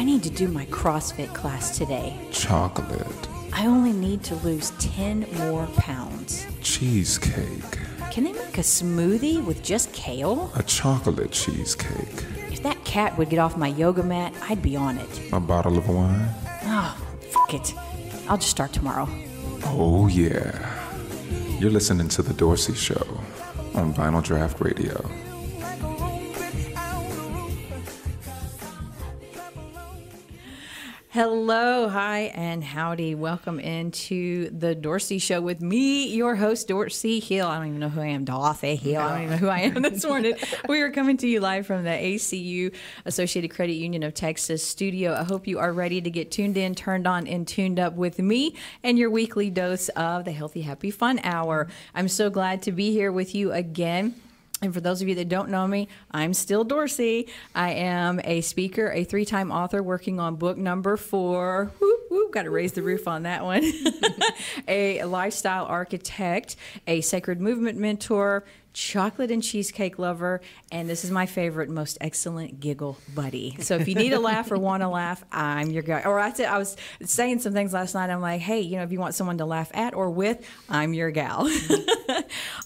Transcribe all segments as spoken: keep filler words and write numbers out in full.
I need to do my CrossFit class today. Chocolate. I only need to lose ten more pounds. Cheesecake. Can they make a smoothie with just kale? A chocolate cheesecake. If that cat would get off my yoga mat, I'd be on it. A bottle of wine? Oh, fuck it. I'll just start tomorrow. Oh, yeah. You're listening to The Dorsey Show on Vinyl Draft Radio. Hello, hi, and howdy. Welcome into The Dorsey Show with me, your host, Dorsey Hill. I don't even know who I am, Dorsey Hill. I don't even know who I am this morning. We are coming to you live from the A C U Associated Credit Union of Texas studio. I hope you are ready to get tuned in, turned on, and tuned up with me and your weekly dose of the Healthy, Happy, Fun Hour. I'm so glad to be here with you again. And for those of you that don't know me, I'm still Dorsey. I am a speaker, a three-time author working on book number four. Whoop, whoop, got to raise the roof on that one. A lifestyle architect, a sacred movement mentor, chocolate and cheesecake lover, and this is my favorite, most excellent giggle buddy. So if you need a laugh or want to laugh, I'm your guy. Or I said I was saying some things last night. I'm like, hey, you know, if you want someone to laugh at or with, I'm your gal.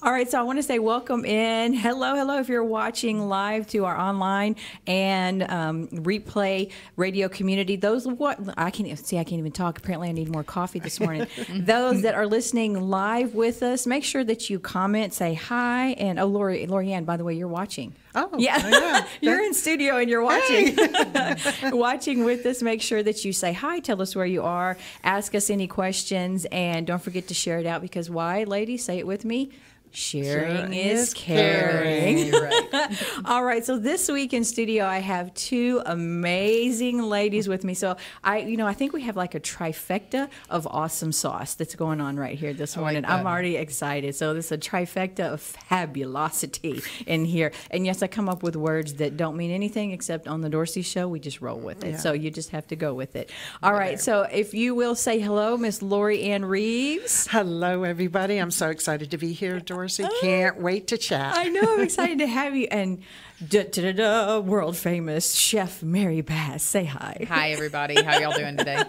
All right, so I want to say welcome in. Hello, hello. If you're watching live to our online and um, replay radio community, those what I can't see, I can't even talk. Apparently, I need more coffee this morning. Those that are listening live with us, make sure that you comment, say hi. And oh, Lori, LoriAnne, by the way, you're watching. Oh, yeah. yeah. You're in studio and you're watching. Hey. Watching with us. Make sure that you say hi, tell us where you are, ask us any questions, and don't forget to share it out because why, ladies, say it with me. Sharing, Sharing is, is caring. caring. You're right. All right. So this week in studio, I have two amazing ladies with me. So I, you know, I think we have like a trifecta of awesome sauce that's going on right here this morning. Like I'm already excited. So this is a trifecta of fabulosity in here. And yes, I come up with words that don't mean anything except on the Dorsey Show, we just roll with it. Yeah. So you just have to go with it. All right. right. So if you will say hello, Miss LoriAnne Reeves. Hello, everybody. I'm so excited to be here, Dorsey. Oh, can't wait to chat. I know. I'm excited to have you. And da, da, da, da, world famous chef Mary Bass. Say hi. Hi, everybody. How y'all doing today?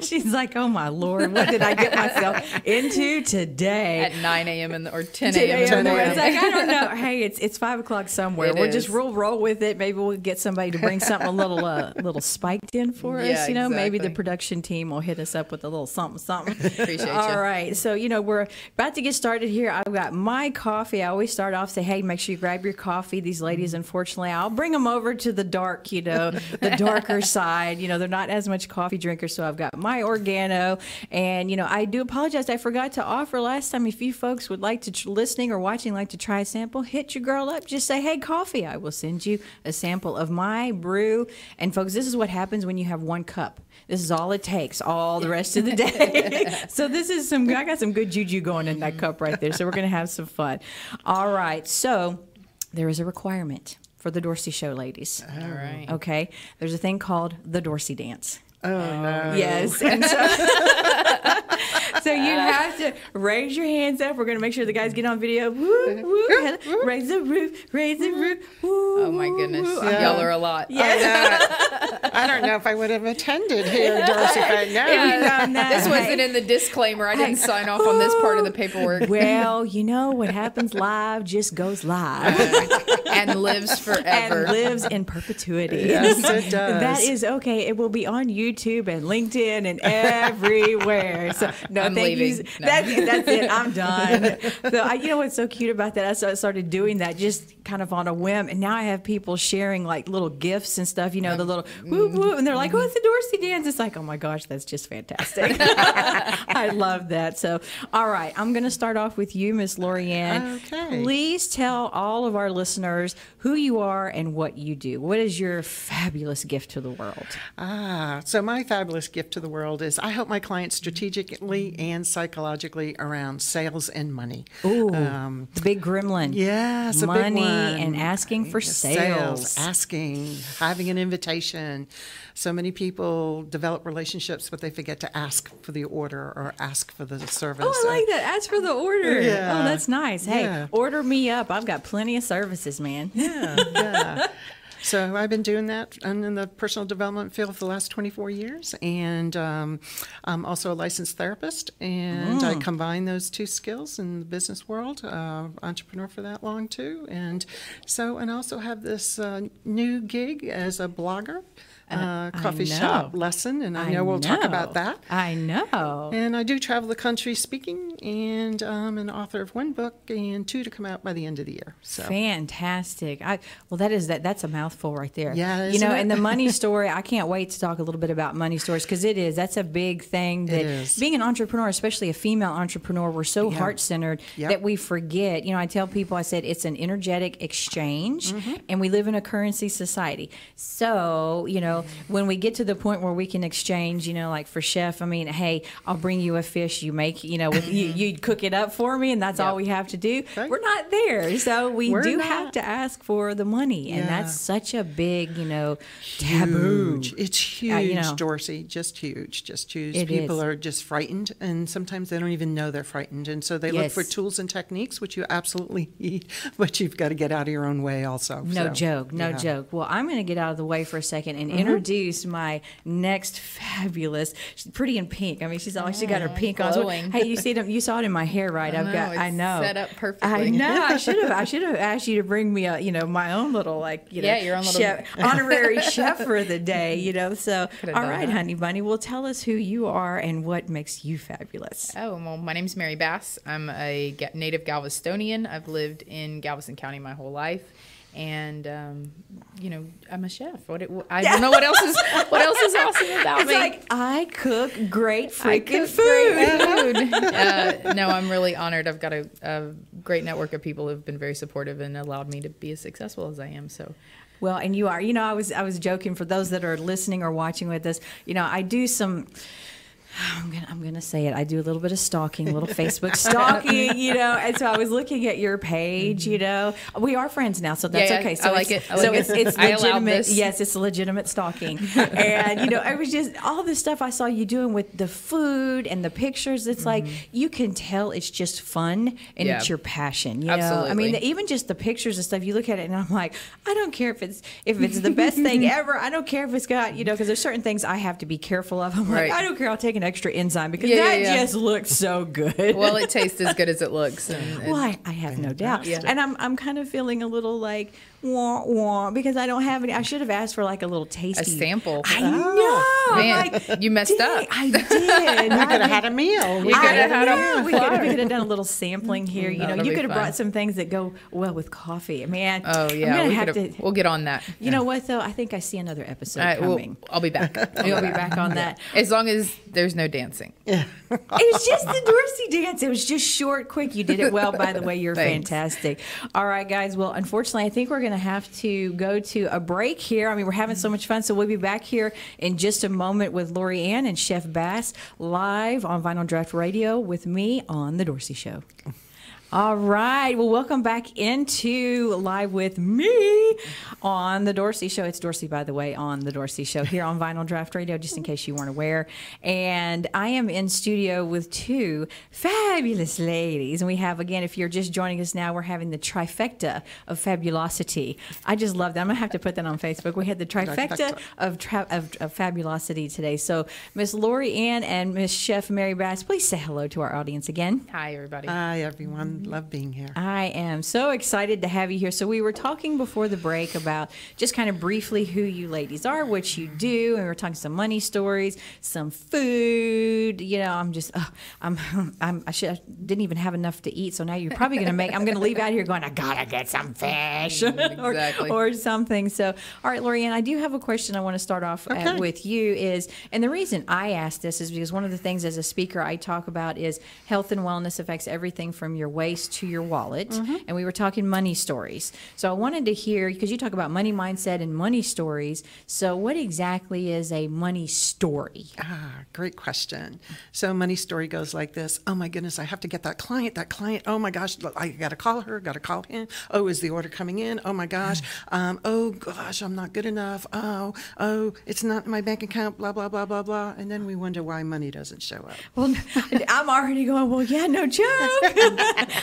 She's like, oh, my Lord. What did I get myself into today? At nine a.m. in the, or ten a.m. It's like, I don't know. Hey, it's it's five o'clock somewhere. It we'll is. just roll, roll with it. Maybe we'll get somebody to bring something a little uh, little spiked in for yeah, us. You know, exactly. Maybe the production team will hit us up with a little something, something. Appreciate you. All right. So, you know, we're about to get started here. I've got my My coffee. I always start off say, hey, make sure you grab your coffee. These ladies, unfortunately, I'll bring them over to the dark, you know, the darker side. You know, they're not as much coffee drinkers, so I've got my Organo. And, you know, I do apologize. I forgot to offer last time. If you folks would like to, tr- listening or watching, like to try a sample, hit your girl up. Just say, hey, coffee. I will send you a sample of my brew. And, folks, this is what happens when you have one cup. This is all it takes all the rest of the day. So this is some, I got some good juju going in that cup right there. So we're going to have some fun. All right. So there is a requirement for the Dorsey Show, ladies. All right. Okay. There's a thing called the Dorsey Dance. Oh, no. Yes. And so, so you have to raise your hands up. We're going to make sure the guys get on video. Woo, woo, raise the roof, raise the roof. Woo, oh, my goodness. Yeah. Y'all are a lot. Yes. I, I don't know if I would have attended here, Dorsey, if I had known. This wasn't in the disclaimer. I didn't sign off on this part of the paperwork. Well, you know, what happens live just goes live. And lives forever. And lives in perpetuity. Yes, it does. That is okay. It will be on YouTube. YouTube and LinkedIn and everywhere. So no, I'm thank leaving. you. No. That's, that's it. I'm done. So I, you know what's so cute about that? I started doing that just kind of on a whim, and now I have people sharing like little gifts and stuff. You know, the little whoop whoop, and they're like, "Oh, it's the Dorsey Dance." It's like, "Oh my gosh, that's just fantastic." I love that. So, all right, I'm going to start off with you, Miss LoriAnne. Okay. Please tell all of our listeners who you are and what you do. What is your fabulous gift to the world? Ah. So So my fabulous gift to the world is I help my clients strategically and psychologically around sales and money. Ooh, um, the big gremlin. Yes, money a big one. And asking for sales. sales. Asking, having an invitation. So many people develop relationships, but they forget to ask for the order or ask for the service. Oh, I like that. Ask for the order. Yeah. Oh, that's nice. Hey, yeah. Order me up. I've got plenty of services, man. Yeah, yeah. So I've been doing that. I'm in the personal development field for the last twenty-four years, and um, I'm also a licensed therapist, and mm. I combine those two skills in the business world, uh, entrepreneur for that long too. And so, and I also have this uh, new gig as a blogger. Uh, coffee shop lesson, and I know I we'll know. talk about that. I know. And I do travel the country speaking, and I'm an author of one book and two to come out by the end of the year. So fantastic! I well, that is that. That's a mouthful right there. Yeah, you know, it? And the money story. I can't wait to talk a little bit about money stories, because it is that's a big thing. That it is. Being an entrepreneur, especially a female entrepreneur, we're so yeah. heart centered yep. that we forget. You know, I tell people, I said it's an energetic exchange, mm-hmm. and we live in a currency society. So you know. When we get to the point where we can exchange, you know, like for chef, I mean, hey, I'll bring you a fish, you make, you know, with, you, you cook it up for me, and that's yep. all we have to do. Right. We're not there. So we We're do not. have to ask for the money. Yeah. And that's such a big, you know, taboo. Huge. It's huge, uh, you know, Dorsey, just huge, just huge. It People is. are just frightened, and sometimes they don't even know they're frightened. And so they yes. look for tools and techniques, which you absolutely need, but you've got to get out of your own way also. No so, joke, no yeah. joke. Well, I'm going to get out of the way for a second and mm-hmm. introduce my next fabulous. She's pretty in pink. I mean, she's always she got her pink glowing. on. Hey, you see them? You saw it in my hair, right? I I've know, got. It's I know. Set up perfectly. I know. I should have. I should have asked you to bring me a, you know, my own little, like, you yeah, know, your own little chef, honorary chef for the day. You know. So, all right, that. honey bunny. Well, tell us who you are and what makes you fabulous. Oh well, my name's Mary Bass. I'm a native Galvestonian. I've lived in Galveston County my whole life. And um, you know, I'm a chef. What it, I don't know what else is what else is awesome about it's me. It's like I cook great freaking food. Great food. uh, no, I'm really honored. I've got a, a great network of people who've been very supportive and allowed me to be as successful as I am. So. Well, and you are. You know, I was I was joking for those that are listening or watching with us. You know, I do some. I'm gonna, I'm gonna say it. I do a little bit of stalking, a little Facebook stalking, you know. And so I was looking at your page, you know. We are friends now, so that's yeah, yeah. okay. So I like it. I like so it. it's, it's legitimate. Yes, it's legitimate stalking. And you know, I was just all the stuff I saw you doing with the food and the pictures. It's mm-hmm. like you can tell it's just fun and yeah. it's your passion. You Absolutely. know, I mean, even just the pictures and stuff. You look at it, and I'm like, I don't care if it's if it's the best thing ever. I don't care if it's got, you know, because there's certain things I have to be careful of. I'm right. like, I don't care. I'll take an extra enzyme because yeah, that yeah, yeah. just looks so good. Well, it tastes as good as it looks. And, and well, I, I have no doubt. Yeah. And I'm I'm kind of feeling a little like wah wah because I don't have any. I should have asked for like a little tasty a sample. I oh, know. Man, like, you messed did, up. I did. We I could have had a meal. We could have had a meal. We could have done a little sampling here. You know, you could have brought some things that go well with coffee. I mean, oh yeah, we have to, we'll get on that. You yeah. know what though? I think I see another episode right, coming. We'll, I'll be back. We'll be back on that as long as there's no dancing. Yeah. It was just the Dorsey dance. It was just short, quick. You did it well, by the way. You're Thanks. fantastic. All right, guys. Well, unfortunately, I think we're going to have to go to a break here. I mean, we're having so much fun. So we'll be back here in just a moment with LoriAnne and Chef Bass live on Vinyl Draft Radio with me on The Dorsey Show. All right. Well, welcome back into Live with Me on The Dorsey Show. It's Dorsey, by the way, on The Dorsey Show here on Vinyl Draft Radio, just in case you weren't aware. And I am in studio with two fabulous ladies. And we have, again, if you're just joining us now, we're having the trifecta of fabulosity. I just love that. I'm going to have to put that on Facebook. We had the trifecta of, tra of, of fabulosity today. So Miss LoriAnne and Miss Chef Mary Bass, please say hello to our audience again. Hi, everybody. Hi, everyone. Love being here. I am so excited to have you here. So we were talking before the break about just kind of briefly who you ladies are, what you do, and we were talking some money stories, some food. You know, I'm just, oh, I'm, I'm, I, should, I didn't even have enough to eat. So now you're probably going to make. I'm going to leave out here going, I gotta get some fish exactly. or, or something. So, all right, LoriAnne, I do have a question. I want to start off okay. at, with you is, and the reason I asked this is because one of the things as a speaker I talk about is health and wellness affects everything from your weight to your wallet, mm-hmm. and we were talking money stories. So I wanted to hear, because you talk about money mindset and money stories, so what exactly is a money story? Ah, great question. So money story goes like this. Oh my goodness, I have to get that client, that client, oh my gosh, I gotta call her, gotta call him, oh, is the order coming in, oh my gosh, um, oh gosh, I'm not good enough, oh, oh, it's not in my bank account, blah, blah, blah, blah, blah, and then we wonder why money doesn't show up. Well, I'm already going, well, yeah, no joke.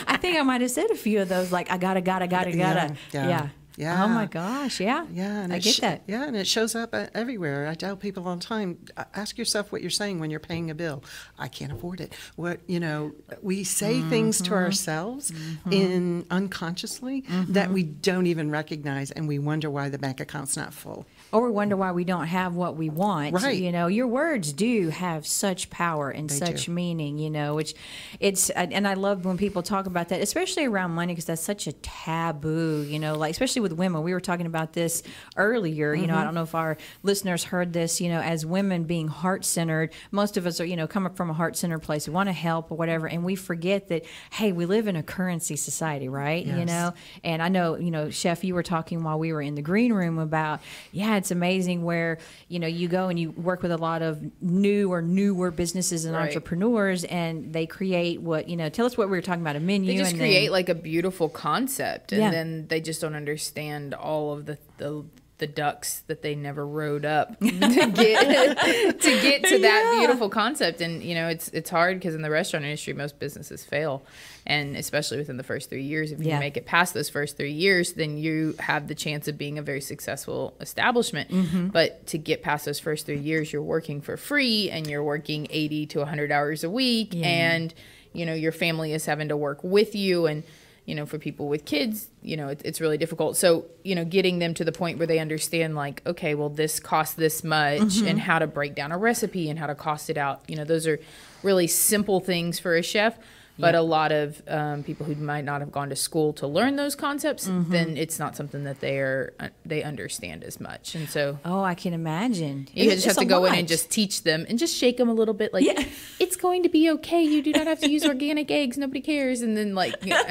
I think I might have said a few of those, like, I gotta, gotta, gotta, gotta. Yeah. yeah. yeah. Yeah. Oh my gosh. Yeah. Yeah. And I get sh- that. Yeah. And it shows up everywhere. I tell people all the time, ask yourself what you're saying when you're paying a bill. I can't afford it. What, you know, we say mm-hmm. things to ourselves mm-hmm. in unconsciously mm-hmm. that we don't even recognize. And we wonder why the bank account's not full. Or we wonder why we don't have what we want. Right. You know, your words do have such power and they such do. meaning, you know, which it's, and I love when people talk about that, especially around money, because that's such a taboo, you know, like, especially with women. We were talking about this earlier, you mm-hmm. know, I don't know if our listeners heard this, you know, as women being heart-centered, most of us are, you know, coming from a heart-centered place. We want to help or whatever. And we forget that, hey, we live in a currency society, right? Yes. You know, and I know, you know, Chef, you were talking while we were in the green room about, yeah, it's amazing where, you know, you go and you work with a lot of new or newer businesses and right. entrepreneurs, and they create what, you know, tell us what we were talking about, a menu. They just and create then, like a beautiful concept, and yeah. then they just don't understand all of the the, the ducks that they never rode up to get to get to that yeah. beautiful concept. And, you know, it's it's hard because in the restaurant industry, most businesses fail. And especially within the first three years, if you yeah. make it past those first three years, then you have the chance of being a very successful establishment. Mm-hmm. But to get past those first three years, you're working for free and you're working eighty to one hundred hours a week. Yeah. And, you know, your family is having to work with you. And, you know, for people with kids, you know, it, it's really difficult. So, you know, getting them to the point where they understand, like, okay, well, this costs this much mm-hmm. and how to break down a recipe and how to cost it out. You know, those are really simple things for a chef. But yep. a lot of um, people who might not have gone to school to learn those concepts, mm-hmm. then it's not something that they are they understand as much. And so, oh, I can imagine. You it's, just have to go lot. in and just teach them and just shake them a little bit, like yeah. it's going to be okay. You do not have to use organic eggs. Nobody cares. And then like, you know,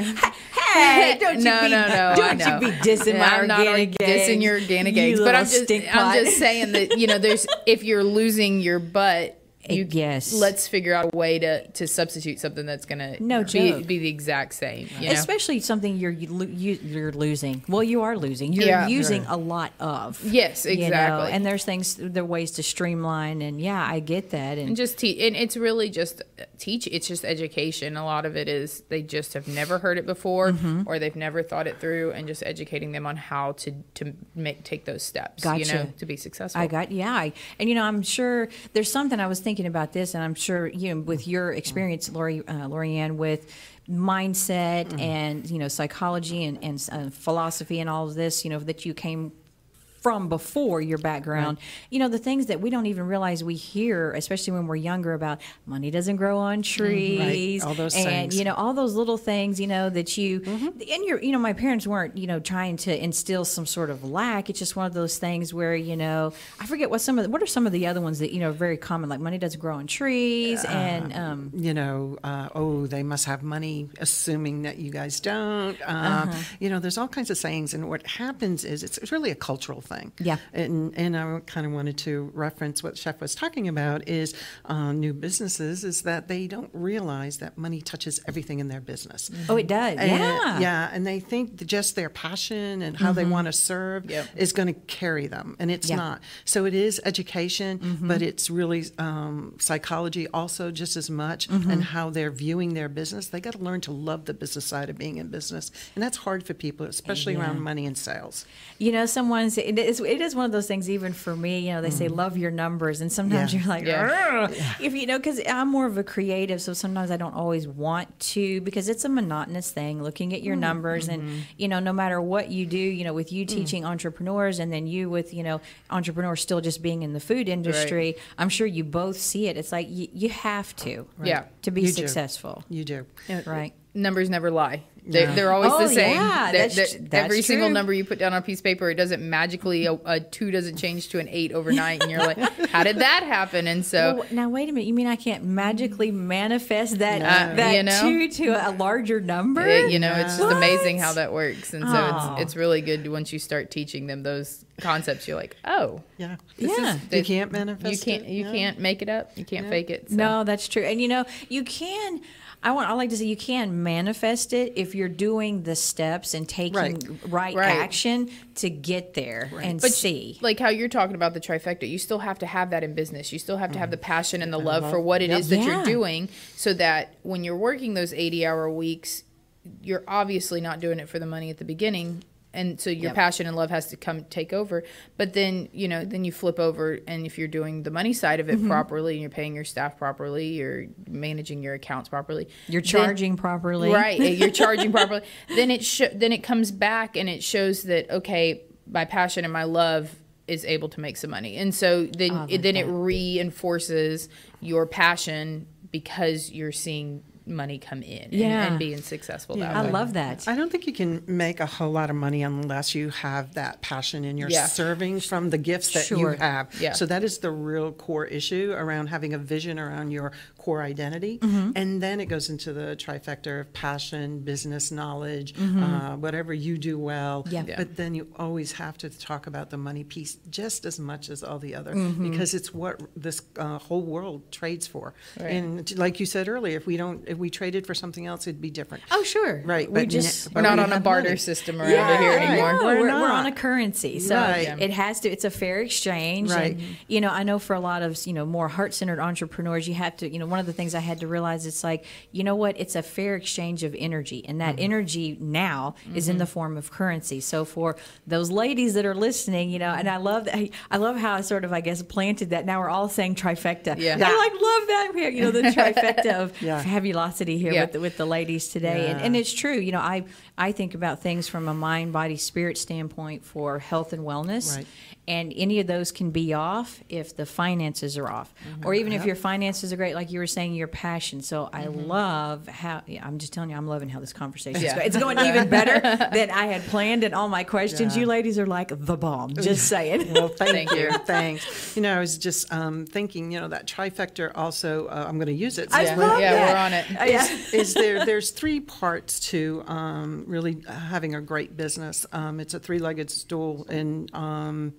hey, don't you no, be no, no, don't I know. you be dissing yeah, my I'm organic not eggs. Dissing your organic you eggs. But I'm just I'm pot. just saying that, you know, there's if you're losing your butt. You, yes. Let's figure out a way to, to substitute something that's going to no be, be the exact same. You know? Especially something you're you, you're losing. Well, you are losing. You're yeah. using a lot of. Yes, exactly. You know? And there's things, there are ways to streamline. And yeah, I get that. And, and just teach. And it's really just teach. It's just education. A lot of it is they just have never heard it before, mm-hmm. or they've never thought it through, and just educating them on how to to make take those steps. Gotcha. You know, to be successful. I got yeah. I, and you know, I'm sure there's something I was thinking. Thinking about this, and I'm sure you know with your experience, Lori, uh, LoriAnne, with mindset mm-hmm. and you know psychology and and uh, philosophy and all of this, you know that you came from before your background, right. you know, the things that we don't even realize we hear, especially when we're younger, about money doesn't grow on trees, mm, right. all those and things. You know, all those little things, you know, that you, mm-hmm. and your, you know, my parents weren't, you know, trying to instill some sort of lack. It's just one of those things where, you know, I forget what some of the, what are some of the other ones that, you know, are very common, like money doesn't grow on trees uh, and, um, you know, uh, oh, they must have money, assuming that you guys don't, uh, uh-huh. you know, there's all kinds of sayings. And what happens is it's, it's really a cultural thing. Thing. Yeah, and and I kind of wanted to reference what Chef was talking about is um, new businesses is that they don't realize that money touches everything in their business. Mm-hmm. Oh, it does. And yeah, it, yeah, and they think that just their passion and how mm-hmm. they want to serve yep. is going to carry them, and it's yeah. not. So it is education, mm-hmm. but it's really um, psychology also just as much, mm-hmm. and how they're viewing their business. They got to learn to love the business side of being in business, and that's hard for people, especially yeah. around money and sales. You know, someone's. It's, it is one of those things, even for me, you know, they mm. say, love your numbers. And sometimes yeah. you're like, yeah. if you know, because I'm more of a creative. So sometimes I don't always want to, because it's a monotonous thing, looking at your mm. numbers. Mm-hmm. And, you know, no matter what you do, you know, with you teaching mm. entrepreneurs, and then you with, you know, entrepreneurs still just being in the food industry, right. I'm sure you both see it. It's like you, you have to, right. yeah. to be you successful. Do. You do. Right. Numbers never lie. They're, yeah. they're always oh, the same. Yeah, they're, that's, they're, that's every true. single number you put down on a piece of paper, it doesn't magically, a, a two doesn't change to an eight overnight. And you're like, how did that happen? And so. Well, now, wait a minute. You mean I can't magically manifest that, uh, that you know, two to a larger number? It, you know, yeah. it's just what? amazing how that works. And so oh. it's, it's really good once you start teaching them those concepts. You're like, oh. Yeah. yeah. Is, you can't manifest you can't, it. You no. can't make it up. You can't no. fake it. So. No, that's true. And, you know, you can. I want. I like to say you can manifest it if you're doing the steps and taking right, right, right. action to get there right. and but see. Like how you're talking about the trifecta, you still have to have that in business. You still have to have the passion and the love for what it yep. is that yeah. you're doing, so that when you're working those eighty-hour weeks, you're obviously not doing it for the money at the beginning. And so your yep. passion and love has to come take over. But then, you know, then you flip over, and if you're doing the money side of it mm-hmm. properly, and you're paying your staff properly, you're managing your accounts properly, you're charging then, properly, right? You're charging properly. Then it sh- then it comes back, and it shows that, okay, my passion and my love is able to make some money. And so then oh, it, then that. it reinforces your passion because you're seeing money come in and, yeah. and being successful yeah. that way. I love that. I don't think you can make a whole lot of money unless you have that passion and you're yeah. serving from the gifts that sure. you have. Yeah. So that is the real core issue around having a vision around your core identity. Mm-hmm. And then it goes into the trifecta of passion, business knowledge, mm-hmm. uh, whatever you do well. Yeah. Yeah. But then you always have to talk about the money piece just as much as all the other mm-hmm. because it's what this uh, whole world trades for. Right. And like you said earlier, if we don't If we traded for something else, it'd be different. Oh, sure. Right. We but just, n- we're not we on a barter money. system around yeah, here anymore. No, we're, we're, we're on a currency. So right. yeah. it has to, it's a fair exchange. Right. And, you know, I know for a lot of, you know, more heart-centered entrepreneurs, you have to, you know, one of the things I had to realize, it's like, you know what, it's a fair exchange of energy. And that mm-hmm. energy now mm-hmm. is in the form of currency. So for those ladies that are listening, you know, and I love that, I love how I sort of, I guess, planted that. Now we're all saying trifecta. Yeah. yeah. I like love that, you know, the trifecta of yeah. have you here yeah. with, the, with the ladies today. Yeah. And, and it's true. You know, I, I think about things from a mind, body, spirit standpoint for health and wellness. Right. And any of those can be off if the finances are off. Mm-hmm. Or even yep. if your finances are great, like you were saying, your passion. So I mm-hmm. love how, yeah, I'm just telling you, I'm loving how this conversation yeah. is going. It's going even better than I had planned, and all my questions. Yeah. You ladies are like the bomb, just saying. Well, thank, thank you. Thanks. You know, I was just um, thinking, you know, that trifecta also, uh, I'm going to use it. So I yeah. love yeah, that. Yeah, we're on it. Uh, yeah. is, is there, there's three parts to um, really having a great business. Um, it's a three-legged stool, and um,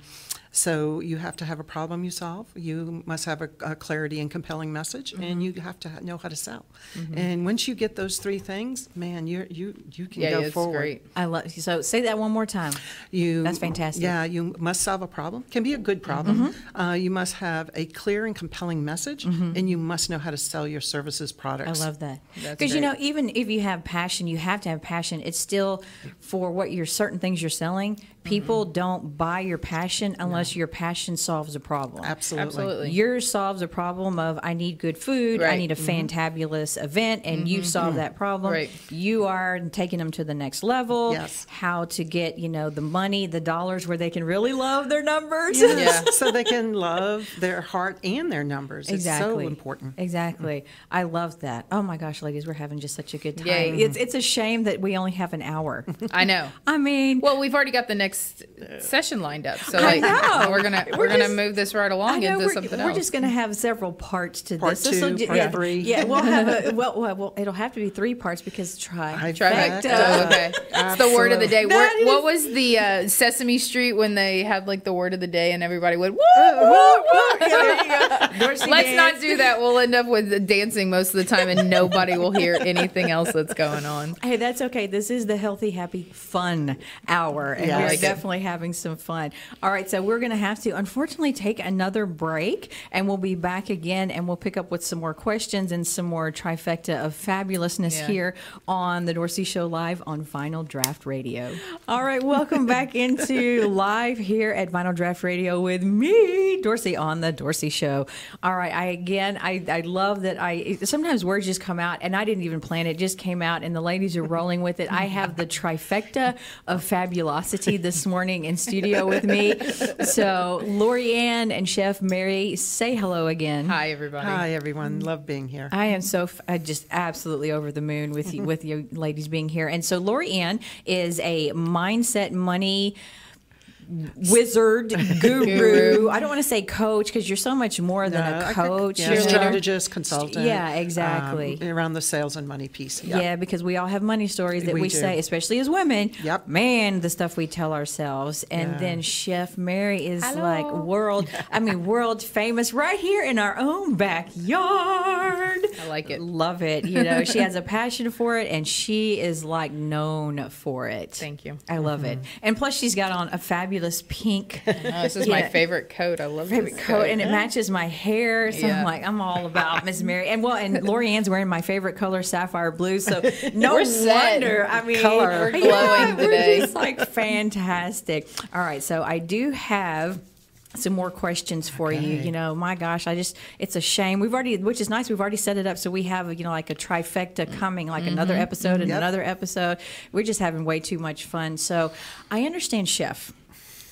so you have to have a problem you solve. You must have a, a clarity and compelling message, mm-hmm. and you have to know how to sell. Mm-hmm. And once you get those three things, man, you you you can yeah, go yeah, forward. Yeah, great. I love. So say that one more time. You. That's fantastic. Yeah, you must solve a problem. Can be a good problem. Mm-hmm. Uh, you must have a clear and compelling message, mm-hmm. and you must know how to sell your services, products. I love that. Because you know, even if you have passion, you have to have passion. It's still for what you're certain things you're selling. People mm-hmm. don't buy your passion unless no. your passion solves a problem. Absolutely. Absolutely. Yours solves a problem of, I need good food, right. I need a mm-hmm. fantabulous event, and mm-hmm. you solve mm-hmm. that problem. Right. You are taking them to the next level, yes. how to get, you know, the money, the dollars where they can really love their numbers. Yeah. yeah. So they can love their heart and their numbers. Exactly. It's so important. Exactly. Mm-hmm. I love that. Oh my gosh, ladies, we're having just such a good time. Yeah. Mm-hmm. It's, it's a shame that we only have an hour. I know. I mean. Well, we've already got the next session lined up, so like we're gonna we're, we're just, gonna move this right along into something else. We're just gonna have several parts to part this. Two, this will, part yeah, three. Yeah, we'll have a, well, well, well, it'll have to be three parts because trifecta. Trifecta. Okay, it's the word of the day. Word, what was the uh, Sesame Street when they had like the word of the day and everybody went woo woo woo? Yeah, there you go. Let's dance. Not do that. We'll end up with dancing most of the time, and nobody will hear anything else that's going on. Hey, that's okay. This is the healthy, happy, fun hour, and yeah. we're definitely having some fun. All right, so we're going to have to unfortunately take another break, and we'll be back again, and we'll pick up with some more questions and some more trifecta of fabulousness yeah. here on The Dorsey Show Live on Vinyl Draft Radio. All right, welcome back into live here at Vinyl Draft Radio with me, Dorsey, on The Dorsey Show. All right, I again, I, I love that I sometimes words just come out, and I didn't even plan it, it just came out, and the ladies are rolling with it. I have the trifecta of fabulosity this morning in studio with me. So LoriAnne and Chef Mary, say hello again. Hi everybody. Hi everyone. Love being here. I am so f- I just absolutely over the moon with you, with you ladies being here. And so LoriAnne is a mindset money wizard, guru. guru. I don't want to say coach because you're so much more than no, a coach. Think, yeah, strategist, consultant. Yeah, exactly. Um, around the sales and money piece. Yep. Yeah, because we all have money stories that we, we say, especially as women. Yep. Man, the stuff we tell ourselves. And yeah. then Chef Mary is Hello. like world, I mean, world famous right here in our own backyard. I like it. Love it. You know, she has a passion for it, and she is like known for it. Thank you. I love mm-hmm. it. And plus she's got on a fabulous fabulous pink. Oh, this is yeah. my favorite coat. I love favorite this coat, coat, and it matches my hair. So yeah. I'm like, I'm all about Miss Mary. And well, and LoriAnne's wearing my favorite color, sapphire blue. So no we're wonder. I mean, color. We're glowing yeah, today. We're just like fantastic. All right, so I do have some more questions for okay. you. You know, my gosh, I just, it's a shame. We've already, which is nice, we've already set it up. So we have, you know, like a trifecta coming, like mm-hmm. another episode and yep. another episode. We're just having way too much fun. So I understand, Chef.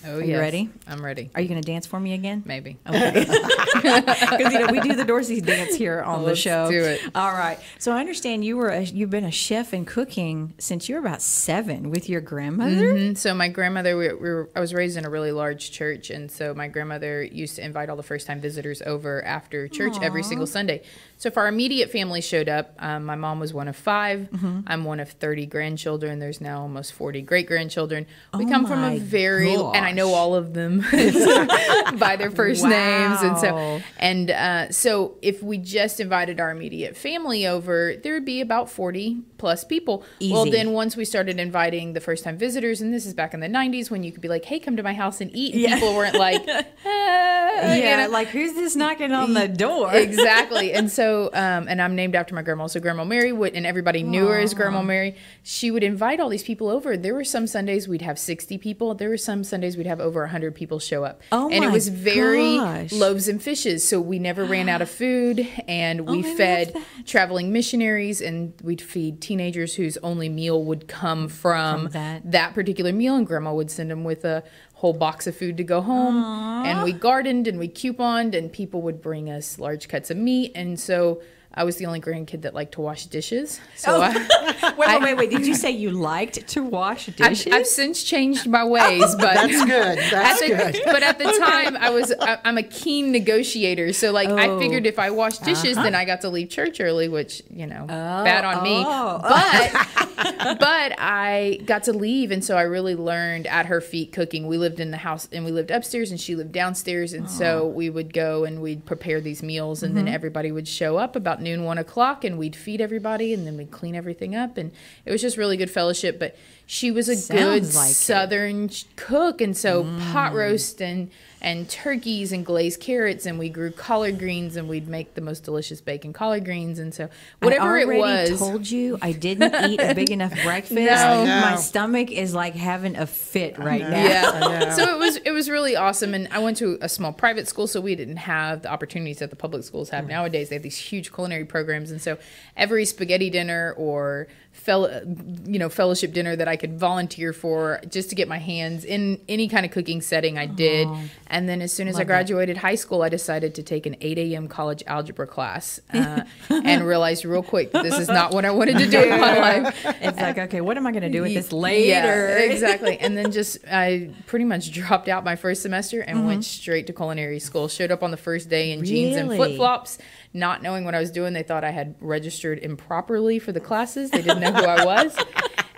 Oh, yeah. You ready? I'm ready. Are you going to dance for me again? Maybe. Okay. Because, you know, we do the Dorsey dance here on Let's the show. Let's do it. All right. So I understand you were a, you've been a chef in cooking since you were about seven with your grandmother? Mm-hmm. So my grandmother, we, we were, I was raised in a really large church, and so my grandmother used to invite all the first-time visitors over after church Aww. Every single Sunday. So if our immediate family showed up, um, my mom was one of five. Mm-hmm. I'm one of thirty grandchildren. There's now almost forty great-grandchildren. We oh come from a very... Gosh. And I know all of them by their first wow. names. And so and uh, so if we just invited our immediate family over, there would be about forty plus people. Easy. Well, then once we started inviting the first-time visitors, and this is back in the nineties when you could be like, hey, come to my house and eat. And yeah. people weren't like, ah, yeah, you know? Like, who's this knocking on the door? Exactly. And so, um, and I'm named after my grandma. So Grandma Mary would, and everybody knew Aww. Her as Grandma Mary. She would invite all these people over. There were some Sundays we'd have sixty people. There were some Sundays we'd have over one hundred people show up. Oh my and it was very gosh. Loaves and fishes, so we never ran out of food, and we oh fed traveling missionaries, and we'd feed teenagers whose only meal would come from, from that. that particular meal, and Grandma would send them with a whole box of food to go home. Aww. And we gardened and we couponed, and people would bring us large cuts of meat. And so I was the only grandkid that liked to wash dishes. So oh. I, wait, wait, wait, wait. Did you say you liked to wash dishes? I've, I've since changed my ways, but that's good. That's the, good. But at the time, I was I, I'm a keen negotiator, so like oh. I figured if I washed dishes, uh-huh. then I got to leave church early, which you know, oh, bad on oh. me. But but I got to leave, and so I really learned at her feet cooking. We lived in the house, and we lived upstairs, and she lived downstairs, and oh. so we would go and we'd prepare these meals, and mm-hmm. then everybody would show up about noon, one o'clock, and we'd feed everybody, and then we'd clean everything up, and it was just really good fellowship. But she was a Sounds good like southern it. cook, and so mm. pot roast and and turkeys and glazed carrots, and we grew collard greens, and we'd make the most delicious bacon collard greens. And so whatever it was, I told you I didn't eat a big enough breakfast. No. My stomach is like having a fit right now. Yeah. So it was it was really awesome. And I went to a small private school, so we didn't have the opportunities that the public schools have mm. nowadays. They have these huge culinary programs, and so every spaghetti dinner or fellow you know fellowship dinner that I could volunteer for, just to get my hands in any kind of cooking setting, I did. Aww. And then as soon as Love I graduated that. high school, I decided to take an eight a.m. college algebra class uh, and realized real quick that this is not what I wanted to do in my life. It's like, okay, what am I going to do with this later? Yeah, exactly. And then just I pretty much dropped out my first semester and mm-hmm. went straight to culinary school. Showed up on the first day in really? jeans and flip-flops, not knowing what I was doing. They thought I had registered improperly for the classes. They didn't know who I was.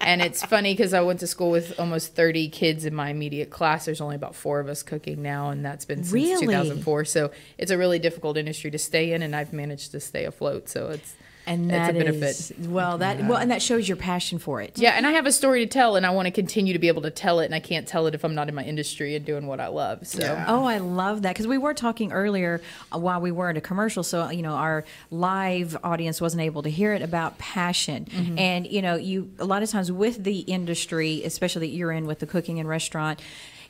And it's funny because I went to school with almost thirty kids in my immediate class. There's only about four of us cooking now, and that's been since really? two thousand four. So it's a really difficult industry to stay in, and I've managed to stay afloat. So it's and it's that a benefit. Is, well, that yeah. well, and that shows your passion for it. Yeah, and I have a story to tell, and I want to continue to be able to tell it, and I can't tell it if I'm not in my industry and doing what I love. So, yeah. oh, I love that, because we were talking earlier while we were in a commercial, so you know our live audience wasn't able to hear it, about passion, mm-hmm. and you know you a lot of times with the industry, especially that you're in with the cooking and restaurant,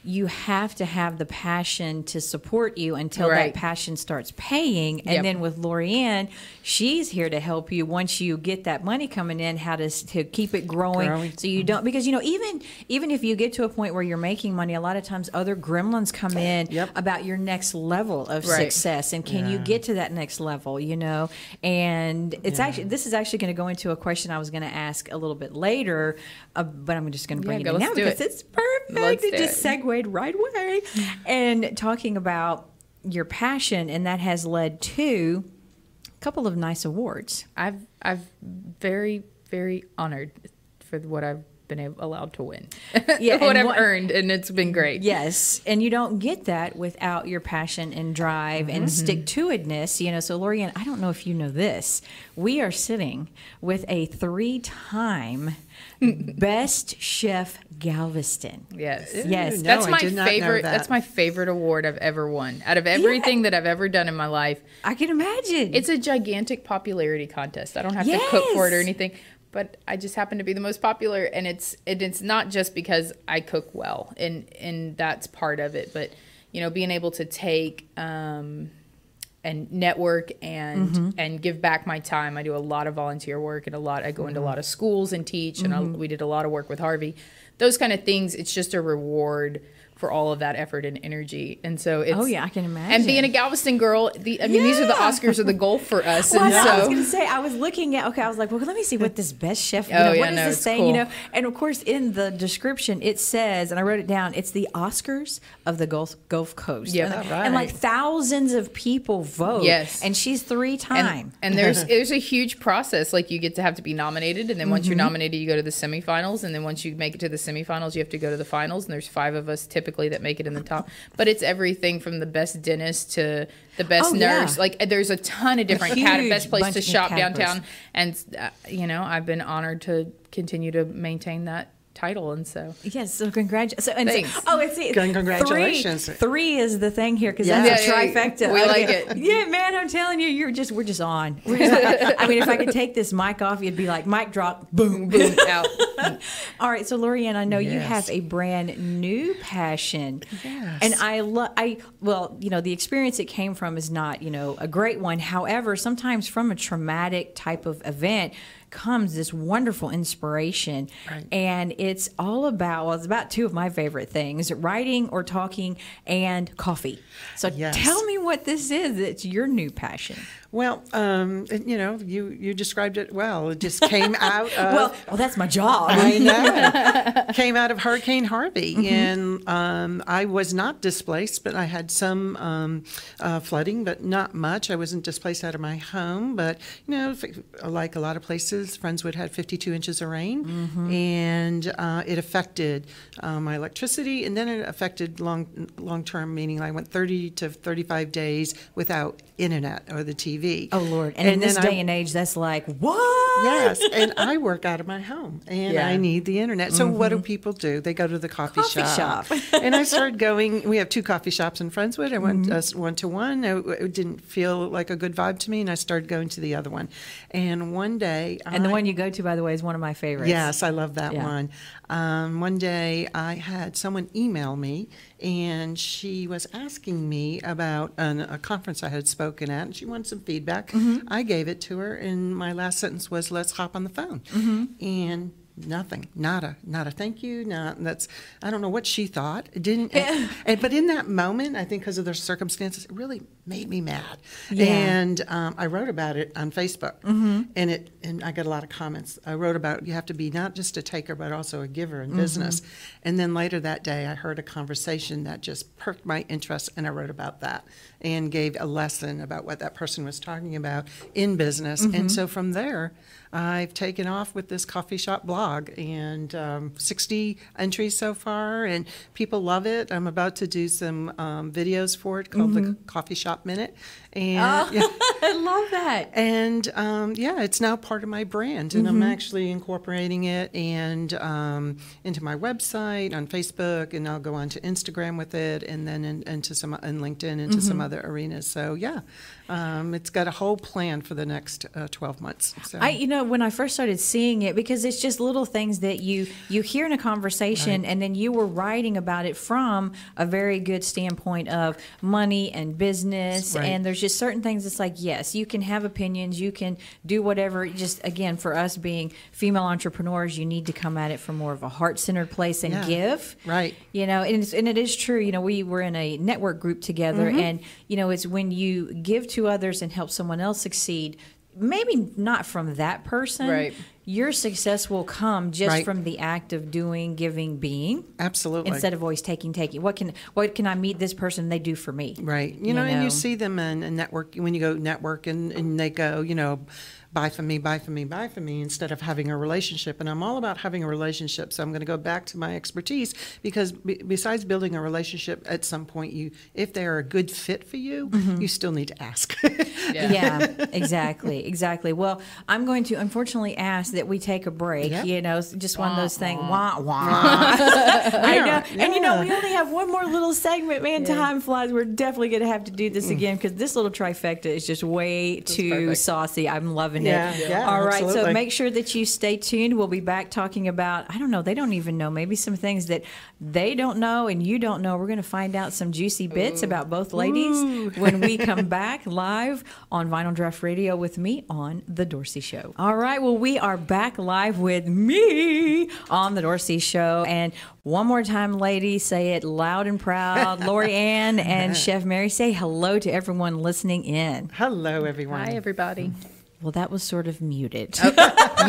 you have to have the passion to support you until right. that passion starts paying. And yep. then with LoriAnne, she's here to help you once you get that money coming in, how to, to keep it growing, growing. So you don't, because, you know, even even if you get to a point where you're making money, a lot of times other gremlins come in yep. about your next level of right. success. And can yeah. you get to that next level, you know? And it's yeah. actually, this is actually going to go into a question I was going to ask a little bit later, uh, but I'm just going to bring yeah, it go, in now because it. it's perfect. Let's it just segues right away, and talking about your passion, and that has led to a couple of nice awards. I've I've very very honored for what I've been able, allowed to win. Yeah, what I've what, earned, and it's been great. Yes, and you don't get that without your passion and drive mm-hmm. and stick-to-itiveness. You know, so LoriAnne, I don't know if you know this, we are sitting with a three-time Best Chef Galveston. Yes, yes, no, that's my favorite. That. That's my favorite award I've ever won. Out of everything yeah. that I've ever done in my life, I can imagine it's a gigantic popularity contest. I don't have yes. to cook for it or anything, but I just happen to be the most popular, and it's it, it's not just because I cook well, and and that's part of it. But you know, being able to take um, and network and mm-hmm. and give back my time. I do a lot of volunteer work and a lot. I go mm-hmm. into a lot of schools and teach, and mm-hmm. I, we did a lot of work with Harvey. Those kind of things. It's just a reward for all of that effort and energy, and so it's oh yeah, I can imagine. And being a Galveston girl, the I mean, yeah. these are the Oscars of the goal for us. Well, and no. so, I was going to say, I was looking at okay, I was like, well, let me see what this best chef. You oh know, yeah, what is no, this thing? Cool. You know, and of course, in the description it says, and I wrote it down, it's the Oscars of the Gulf Gulf Coast. Yeah, and, right. and like thousands of people vote. Yes, and she's three time. And, and there's there's a huge process. Like you get to have to be nominated, and then once mm-hmm. you're nominated, you go to the semifinals, and then once you make it to the semifinals, you have to go to the finals. And there's five of us typically. Typically that make it in the top, but it's everything from the best dentist to the best oh, nurse. Yeah. Like there's a ton of different cat- best place to shop campers. Downtown, and uh, you know I've been honored to continue to maintain that title, and so yes, so congratulations. So, and Thanks. So, oh, it's it. Congratulations. Three, three is the thing here because yeah. that's yeah, a trifecta. Yeah, yeah. We I like mean, it. Yeah, man, I'm telling you, you're just we're just on. We're just like, I mean, if I could take this mic off, you'd be like mic drop, boom, boom, out. All right, so LoriAnne, I know yes. you have a brand new passion, yes. and I love. I well, you know, the experience it came from is not, you know, a great one. However, sometimes from a traumatic type of event comes this wonderful inspiration, right. and it's all about well, it's about two of my favorite things: writing or talking, and coffee. So yes. tell me what this is. It's your new passion. Well, um, you know, you you described it well. It just came out. Of, well, well, that's my job. I know. Came out of Hurricane Harvey, mm-hmm. and um, I was not displaced, but I had some um, uh, flooding, but not much. I wasn't displaced out of my home, but you know, like a lot of places. Friendswood had fifty-two inches of rain, mm-hmm. and uh, it affected uh, my electricity, and then it affected long long term, meaning I went thirty to thirty-five days without internet or the T V. Oh Lord! And, and in this day I, and age, that's like what? Yes, and I work out of my home, and yeah. I need the internet. So mm-hmm. what do people do? They go to the coffee, coffee shop. shop. And I started going. We have two coffee shops in Friendswood. I went mm-hmm. uh, one to one. It, it didn't feel like a good vibe to me, and I started going to the other one. And one day. And the one you go to, by the way, is one of my favorites. Yes, I love that yeah. one. Um, one day I had someone email me, and she was asking me about an, a conference I had spoken at, and she wanted some feedback. Mm-hmm. I gave it to her, and my last sentence was, let's hop on the phone. Mm-hmm. And nothing, nada, nada, thank you, not, that's, I don't know what she thought. It didn't, and, and, but in that moment, I think because of their circumstances, it really made me mad. Yeah. And um, I wrote about it on Facebook, mm-hmm. and it, and I got a lot of comments. I wrote about, you have to be not just a taker, but also a giver in mm-hmm. business. And then later that day, I heard a conversation that just perked my interest, and I wrote about that, and gave a lesson about what that person was talking about in business. Mm-hmm. And so from there, I've taken off with this coffee shop blog, and um, sixty entries so far, and people love it. I'm about to do some um, videos for it called mm-hmm. the Coffee Shop Minute. And oh, yeah. I love that. And um, yeah, it's now part of my brand, and mm-hmm. I'm actually incorporating it and um, into my website, on Facebook, and I'll go on to Instagram with it, and then in, into some and LinkedIn, into mm-hmm. some other arenas. So yeah, um, it's got a whole plan for the next uh, twelve months. So. I, you know. When I first started seeing it, because it's just little things that you you hear in a conversation, right. and then you were writing about it from a very good standpoint of money and business, right. and there's just certain things. It's like, yes, you can have opinions, you can do whatever. Just again, for us being female entrepreneurs, you need to come at it from more of a heart-centered place and yeah. give, right? You know, and it's, and it is true. You know, we were in a network group together, mm-hmm. and you know, it's when you give to others and help someone else succeed. Maybe not from that person. Right. Your success will come just right. from the act of doing, giving, being. Absolutely. Instead of always taking, taking. What can what can I meet this person they do for me? Right. You, you know, know, and you see them in a network, when you go network and, and they go, you know, buy from me, buy from me, buy from me, instead of having a relationship. And I'm all about having a relationship, so I'm going to go back to my expertise, because b besides building a relationship, at some point, you, if they're a good fit for you, mm-hmm. you still need to ask. Yeah. Yeah, exactly, exactly. Well, I'm going to unfortunately ask that we take a break, yep. you know, just wah, one of those things, wah, wah. wah. I know, yeah. And you know, we only have one more little segment, man, yeah. time flies. We're definitely going to have to do this again, because this little trifecta is just way That's too perfect. saucy. I'm loving yeah. it. Yeah. Yeah, all right, absolutely. So make sure that you stay tuned. We'll be back talking about, I don't know, they don't even know, maybe some things that they don't know and you don't know. We're going to find out some juicy bits Ooh. about both ladies Ooh. when we come back live on Vinyl Draft Radio with me on The Dorsey Show. All right, well, we are back live with me on The Dorsey Show. And one more time, ladies, say it loud and proud. LoriAnne and Chef Mary, say hello to everyone listening in. Hello, everyone. Hi, everybody. Well, that was sort of muted. Oh. yes. yes.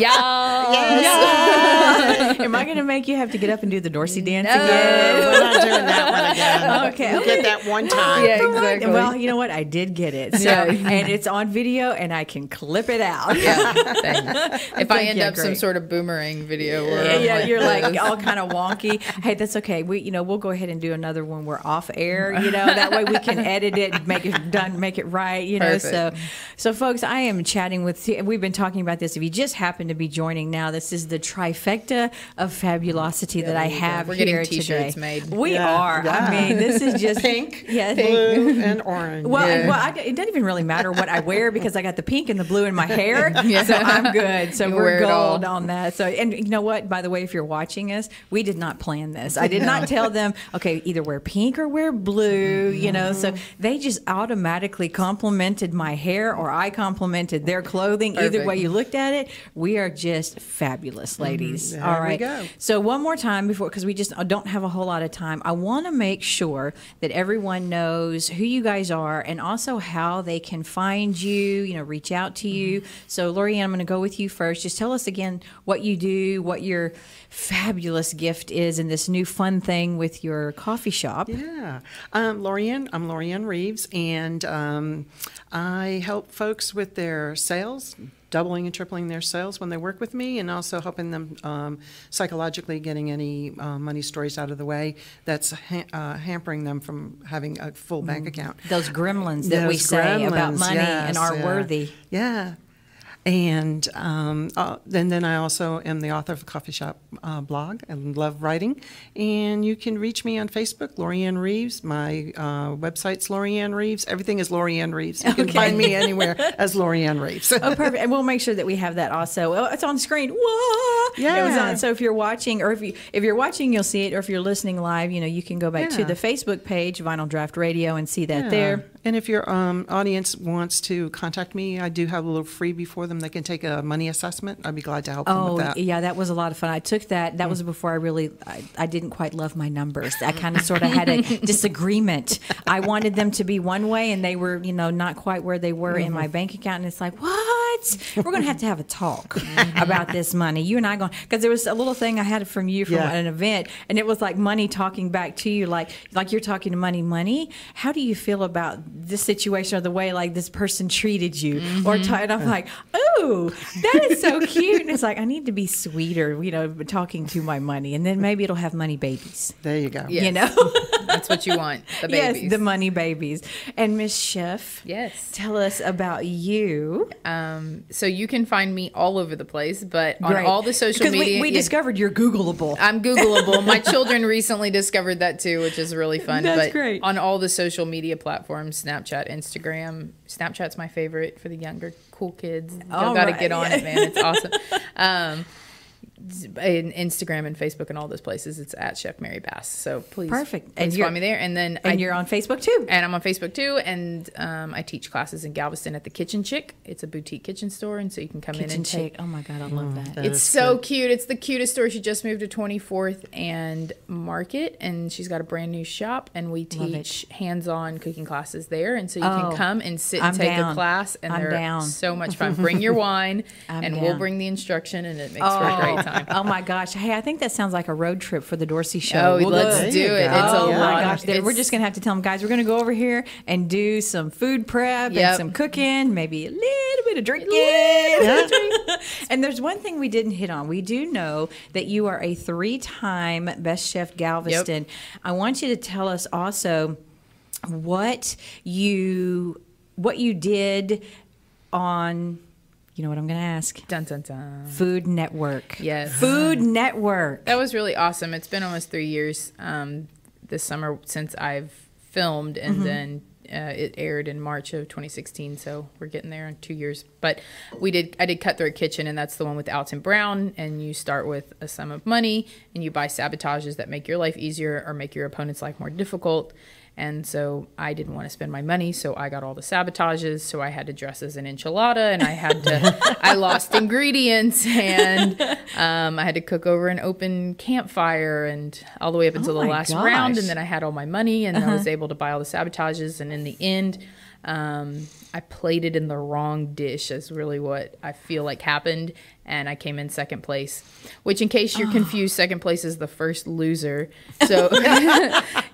yes. Am I going to make you have to get up and do the Dorsey dance no. again? No, we're not doing that one again. Okay. You get that one time. Yeah, exactly. Well, you know what? I did get it. So, yeah. And it's on video, and I can clip it out. Yeah. If I, I end up great. some sort of boomerang video. Or yeah, yeah like you're this. like all kind of wonky. Hey, that's okay. We, you know, we'll go ahead and do another when we're off air. You know, that way we can edit it, make it done, make it right. You Perfect. know, so, so folks, I am chatting with, we've been talking about this. If you just happen to be joining now, this is the trifecta of fabulosity yeah, that I have We're here getting today. Made. We yeah, are. Yeah. I mean, this is just pink, yes. blue, and orange. Well, yeah. well I, it doesn't even really matter what I wear, because I got the pink and the blue in my hair, yeah. so I'm good. So you we're gold on that. So, and you know what? By the way, if you're watching us, we did not plan this. I did no. not tell them, okay, either wear pink or wear blue. Mm-hmm. You know, so they just automatically complimented my hair, or I complimented their clothing. Perfect. Either way you looked at it, we are just fabulous, ladies. Mm-hmm. All right. There we go. So one more time before, because we just don't have a whole lot of time, I want to make sure that everyone knows who you guys are and also how they can find you, you know, reach out to you. Mm-hmm. So LoriAnne, I'm going to go with you first. Just tell us again what you do, what your fabulous gift is, and this new fun thing with your coffee shop. Yeah. Um, LoriAnne, I'm LoriAnne Reeves, and um, I help folks with their sales, doubling and tripling their sales when they work with me, and also helping them um, psychologically getting any uh, money stories out of the way that's ha uh, hampering them from having a full mm. bank account. Those gremlins that Those we say gremlins, about money yes, and are yeah. worthy. Yeah. And um, uh, and then I also am the author of a coffee shop uh, blog and love writing. And you can reach me on Facebook, LoriAnne Reeves. My uh, website's LoriAnne Reeves. Everything is LoriAnne Reeves. You okay. can find me anywhere as LoriAnne Reeves. Oh, perfect. And we'll make sure that we have that also. Oh, it's on screen. Whoa! Yeah. It was on. So if you're watching, or if you if you're watching, you'll see it. Or if you're listening live, you know, you can go back yeah. to the Facebook page, Vinyl Draft Radio, and see that yeah. there. And if your um, audience wants to contact me, I do have a little freebie for them. They can take a money assessment. I'd be glad to help oh, them with that. Oh, yeah, that was a lot of fun. I took that. That mm. was before I really, I, I didn't quite love my numbers. I kind of sort of had a disagreement. I wanted them to be one way, and they were, you know, not quite where they were mm-hmm. in my bank account. And it's like, what? We're going to have to have a talk about this money. You and I going, because there was a little thing I had from you from yeah. an event, and it was like money talking back to you, like like you're talking to money, money. How do you feel about this situation, or the way like this person treated you, mm-hmm. or t and I'm like, oh, that is so cute. And it's like, I need to be sweeter, you know, talking to my money, and then maybe it'll have money babies. There you go. Yes. You know, that's what you want. The babies. Yes, the money babies. And Miss Chef, yes, tell us about you. Um, so you can find me all over the place, but on Great. all the social because media. We, we discovered you're Googleable. I'm Googleable. My children recently discovered that too, which is really fun. That's but great. On all the social media platforms. Snapchat, Instagram. Snapchat's my favorite for the younger, cool kids. Y'all got to get on it, man. It's awesome. Um, and Instagram and Facebook and all those places, it's at Chef Mary Bass. So please, Perfect. please and find me there. And then and I, you're on Facebook too. And I'm on Facebook too. And um, I teach classes in Galveston at the Kitchen Chick. It's a boutique kitchen store, and so you can come kitchen in and Chick. take. Oh my God, I love mm, that. that. It's so good. cute. It's the cutest store. She just moved to twenty-fourth and Market, and she's got a brand new shop. And we teach hands-on cooking classes there, and so you oh, can come and sit and I'm take down. a class. And I'm they're down. so much fun. Bring your wine, I'm and down. we'll bring the instruction, and it makes oh. for a great time. time. Oh my gosh. Hey, I think that sounds like a road trip for the Dorsey Show. Oh, we'll let's do it. It's oh a yeah. my gosh. It's, we're just going to have to tell them, guys, we're going to go over here and do some food prep yep. and some cooking, maybe a little bit of drinking. Yeah. And there's one thing we didn't hit on. We do know that you are a three-time Best Chef Galveston. Yep. I want you to tell us also what you what you did on... You know what I'm going to ask? Dun, dun, dun. Food Network. Yes. Food Network. That was really awesome. It's been almost three years um, this summer since I've filmed, and mm-hmm. then uh, it aired in March of twenty sixteen, so we're getting there in two years. But we did. I did Cutthroat Kitchen, and that's the one with Alton Brown, and you start with a sum of money, and you buy sabotages that make your life easier or make your opponent's life more difficult. And so I didn't want to spend my money, so I got all the sabotages. So I had to dress as an enchilada, and I had to, I lost ingredients, and um, I had to cook over an open campfire, and all the way up until oh the last gosh. round. And then I had all my money, and uh-huh. I was able to buy all the sabotages. And in the end, um, I plated in the wrong dish is really what I feel like happened. And I came in second place, which in case you're oh. confused, second place is the first loser. So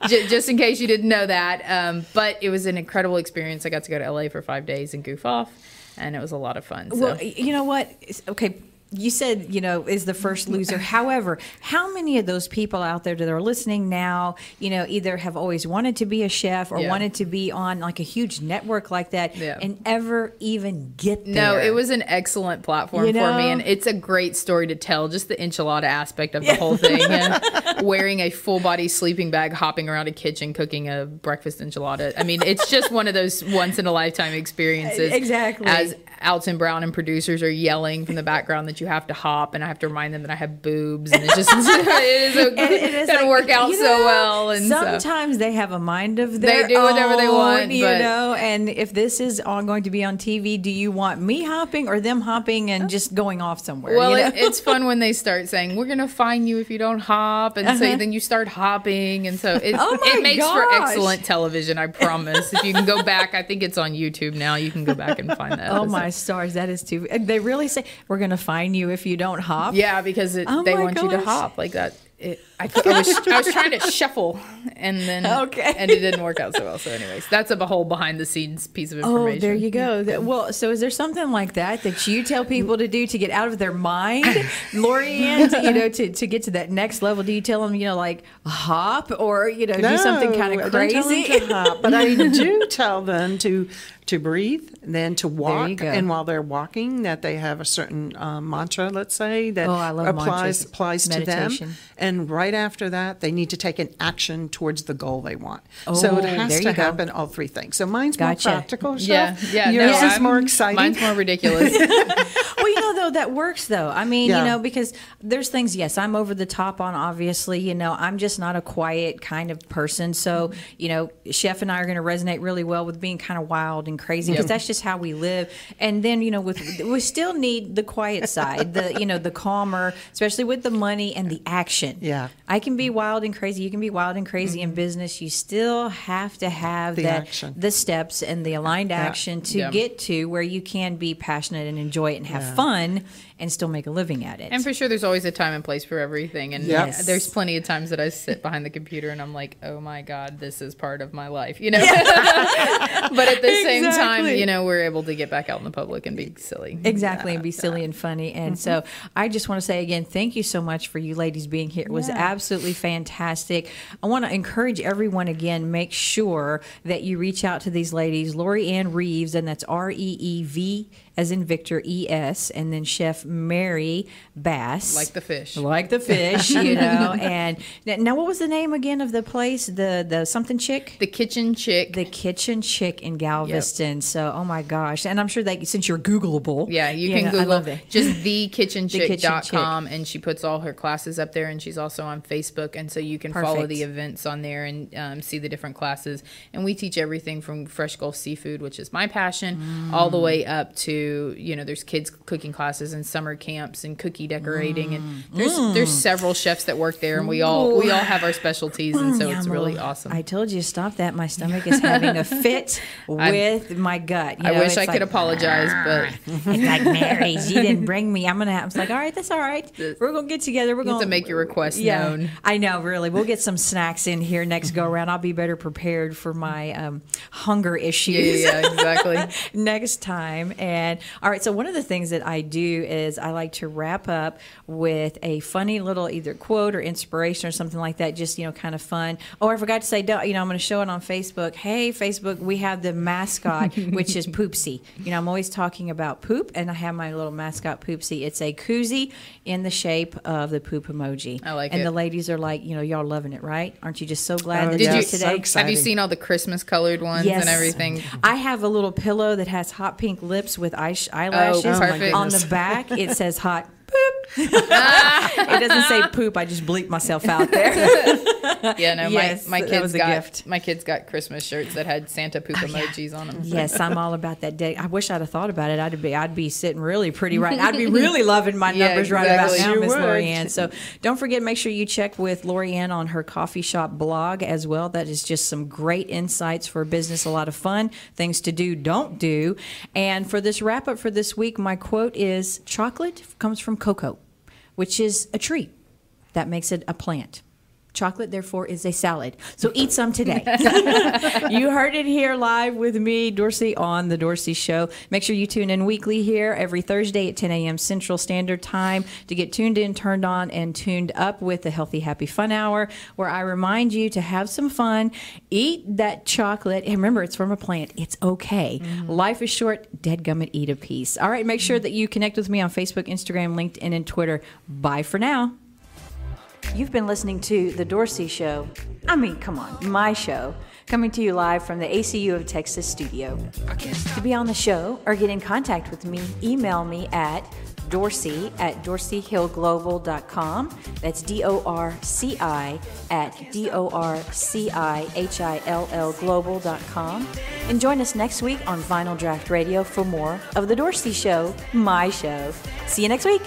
just in case you didn't know that. Um, but it was an incredible experience. I got to go to L A for five days and goof off. And it was a lot of fun. So. Well, you know what? Okay. You said, you know, is the first loser. However, how many of those people out there that are listening now, you know, either have always wanted to be a chef or yeah. wanted to be on like a huge network like that yeah. and ever even get there? No, it was an excellent platform you know? for me. And it's a great story to tell, just the enchilada aspect of the yeah. whole thing. And wearing a full body sleeping bag, hopping around a kitchen, cooking a breakfast enchilada. I mean, it's just one of those once in a lifetime experiences. Exactly. As Alton Brown and producers are yelling from the background that you have to hop, and I have to remind them that I have boobs, and it just it doesn't it like, work out you know, so well. And sometimes so. they have a mind of their own. They do whatever own, they want, you but, know. And if this is all going to be on T V, do you want me hopping or them hopping and just going off somewhere? Well, you know? it, it's fun when they start saying, "We're gonna fine you if you don't hop," and uh-huh. so then you start hopping, and so it, oh it makes gosh. for excellent television. I promise. If you can go back, I think it's on YouTube now. You can go back and find that. Oh episode. my stars, that is too. They really say we're gonna find you if you don't hop. Yeah, because it, oh they want gosh. you to hop like that. It, I, I, was, I was trying to shuffle, and then okay. and it didn't work out so well. So anyways, that's a whole behind-the-scenes piece of information. Oh, there you go. That, well, so is there something like that that you tell people to do to get out of their mind, LoriAnne, you know, to, to get to that next level? Do you tell them, you know, like, hop or, you know, no, do something kind of crazy? Don't tell them to hop, but I do tell them to to breathe, then to walk, and while they're walking, that they have a certain uh, mantra, let's say, that oh, I love applies, applies to them. And right after that, they need to take an action towards the goal they want. Oh, so it has to go. happen, all three things. So mine's gotcha. more practical, yeah, yeah. Yours no, is I'm, more exciting. Mine's more ridiculous. Well, you know, though, that works, though. I mean, yeah. you know, because there's things, yes, I'm over the top on, obviously, you know, I'm just not a quiet kind of person. So, you know, Chef and I are going to resonate really well with being kind of wild and crazy, because yep. that's just how we live. And then, you know, with we still need the quiet side, the, you know, the calmer, especially with the money and the action. Yeah. I can be wild and crazy. You can be wild and crazy mm-hmm. in business. You still have to have the, that, action. the steps and the aligned yeah. action to yeah. get to where you can be passionate and enjoy it and have yeah. fun and still make a living at it. And for sure, there's always a time and place for everything. And yes. there's plenty of times that I sit behind the computer and I'm like, oh my God, this is part of my life, you know? But at the exactly. same time, you know, we're able to get back out in the public and be silly. Exactly, yeah, and be silly yeah. and funny. And mm-hmm. so I just want to say again, thank you so much for you ladies being here. It was yeah. absolutely fantastic. I want to encourage everyone again, make sure that you reach out to these ladies, LoriAnne Reeves, and that's R E E V as in Victor, E S, and then Chef Mary Bass. Like the fish. Like the fish, you know. And now, what was the name again of the place? The the something chick? The Kitchen Chick. The Kitchen Chick in Galveston. Yep. So, oh my gosh. And I'm sure that since you're Googleable. Yeah, you, you can know, Google I love it. Just the kitchen chick dot com, and she puts all her classes up there, and she's also on on Facebook, and so you can Perfect. follow the events on there and um, see the different classes. And we teach everything from fresh Gulf seafood, which is my passion, mm. all the way up to, you know, there's kids cooking classes and summer camps and cookie decorating, mm. and there's mm. there's several chefs that work there, and we all we all have our specialties, and so it's really awesome. I told you, stop that. My stomach is having a fit with I'm, my gut. You I know, wish I like, could apologize, Argh. but it's like, Mary, she didn't bring me. I'm gonna have. I was like, all right, that's all right. We're gonna get together. We're you gonna to make your request yeah, known. I know, really. We'll get some snacks in here next go around. I'll be better prepared for my um, hunger issues. Yeah, yeah exactly. Next time. And all right. So one of the things that I do is I like to wrap up with a funny little either quote or inspiration or something like that. Just, you know, kind of fun. Oh, I forgot to say, don't, you know, I'm going to show it on Facebook. Hey, Facebook, we have the mascot, which is Poopsie. You know, I'm always talking about poop, and I have my little mascot Poopsie. It's a koozie in the shape of the poop emoji. I like and it. And the ladies are like, you know, y'all loving it, right? Aren't you just so glad oh, that did you today? So have you seen all the Christmas colored ones yes. and everything? I have a little pillow that has hot pink lips with eyes- eyelashes. Oh, perfect. On the back, it says hot poop. It doesn't say poop. I just bleep myself out there. Yeah, no, yes, my, my kids got gift. my kids got Christmas shirts that had Santa poop oh, emojis yeah. on them. Yes, I'm all about that day. I wish I'd have thought about it. I'd be I'd be sitting really pretty right. I'd be really loving my yeah, numbers exactly. right about now, Miss LoriAnne. So don't forget, make sure you check with LoriAnne on her coffee shop blog as well. That is just some great insights for business, a lot of fun things to do, don't do. And for this wrap up for this week, my quote is: chocolate comes from cocoa, which is a tree. That makes it a plant. Chocolate, therefore, is a salad. So eat some today. You heard it here live with me, Dorsey, on The Dorsey Show. Make sure you tune in weekly here every Thursday at ten a.m. Central Standard Time to get tuned in, turned on, and tuned up with the Healthy Happy Fun Hour, where I remind you to have some fun, eat that chocolate, and remember, it's from a plant. It's okay. Mm. Life is short. Dadgummit, eat a piece. All right, make sure that you connect with me on Facebook, Instagram, LinkedIn, and Twitter. Bye for now. You've been listening to The Dorsey Show. I mean, come on, my show. Coming to you live from the A C U of Texas studio. To be on the show or get in contact with me, email me at dorsey at dorsey hill global dot com. That's D O R C I at D O R C I H I L L global dot com. And join us next week on Vinyl Draft Radio for more of The Dorsey Show, my show. See you next week.